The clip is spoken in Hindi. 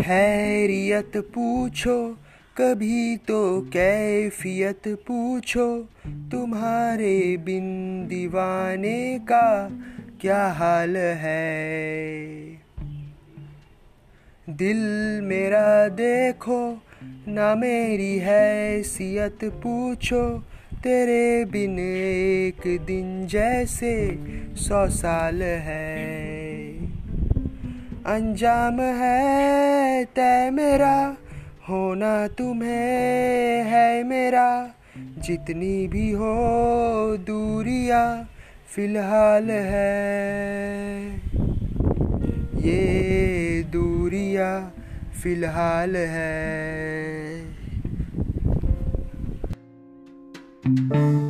खैरियत पूछो कभी तो कैफियत पूछो, तुम्हारे बिन दीवाने का क्या हाल है। दिल मेरा देखो ना मेरी हैसियत पूछो, तेरे बिन एक दिन जैसे 100 साल है। अंजाम है तय मेरा, होना तुम्हें है मेरा, जितनी भी हो दूरियां फिलहाल है। ये दूरियां फिलहाल है।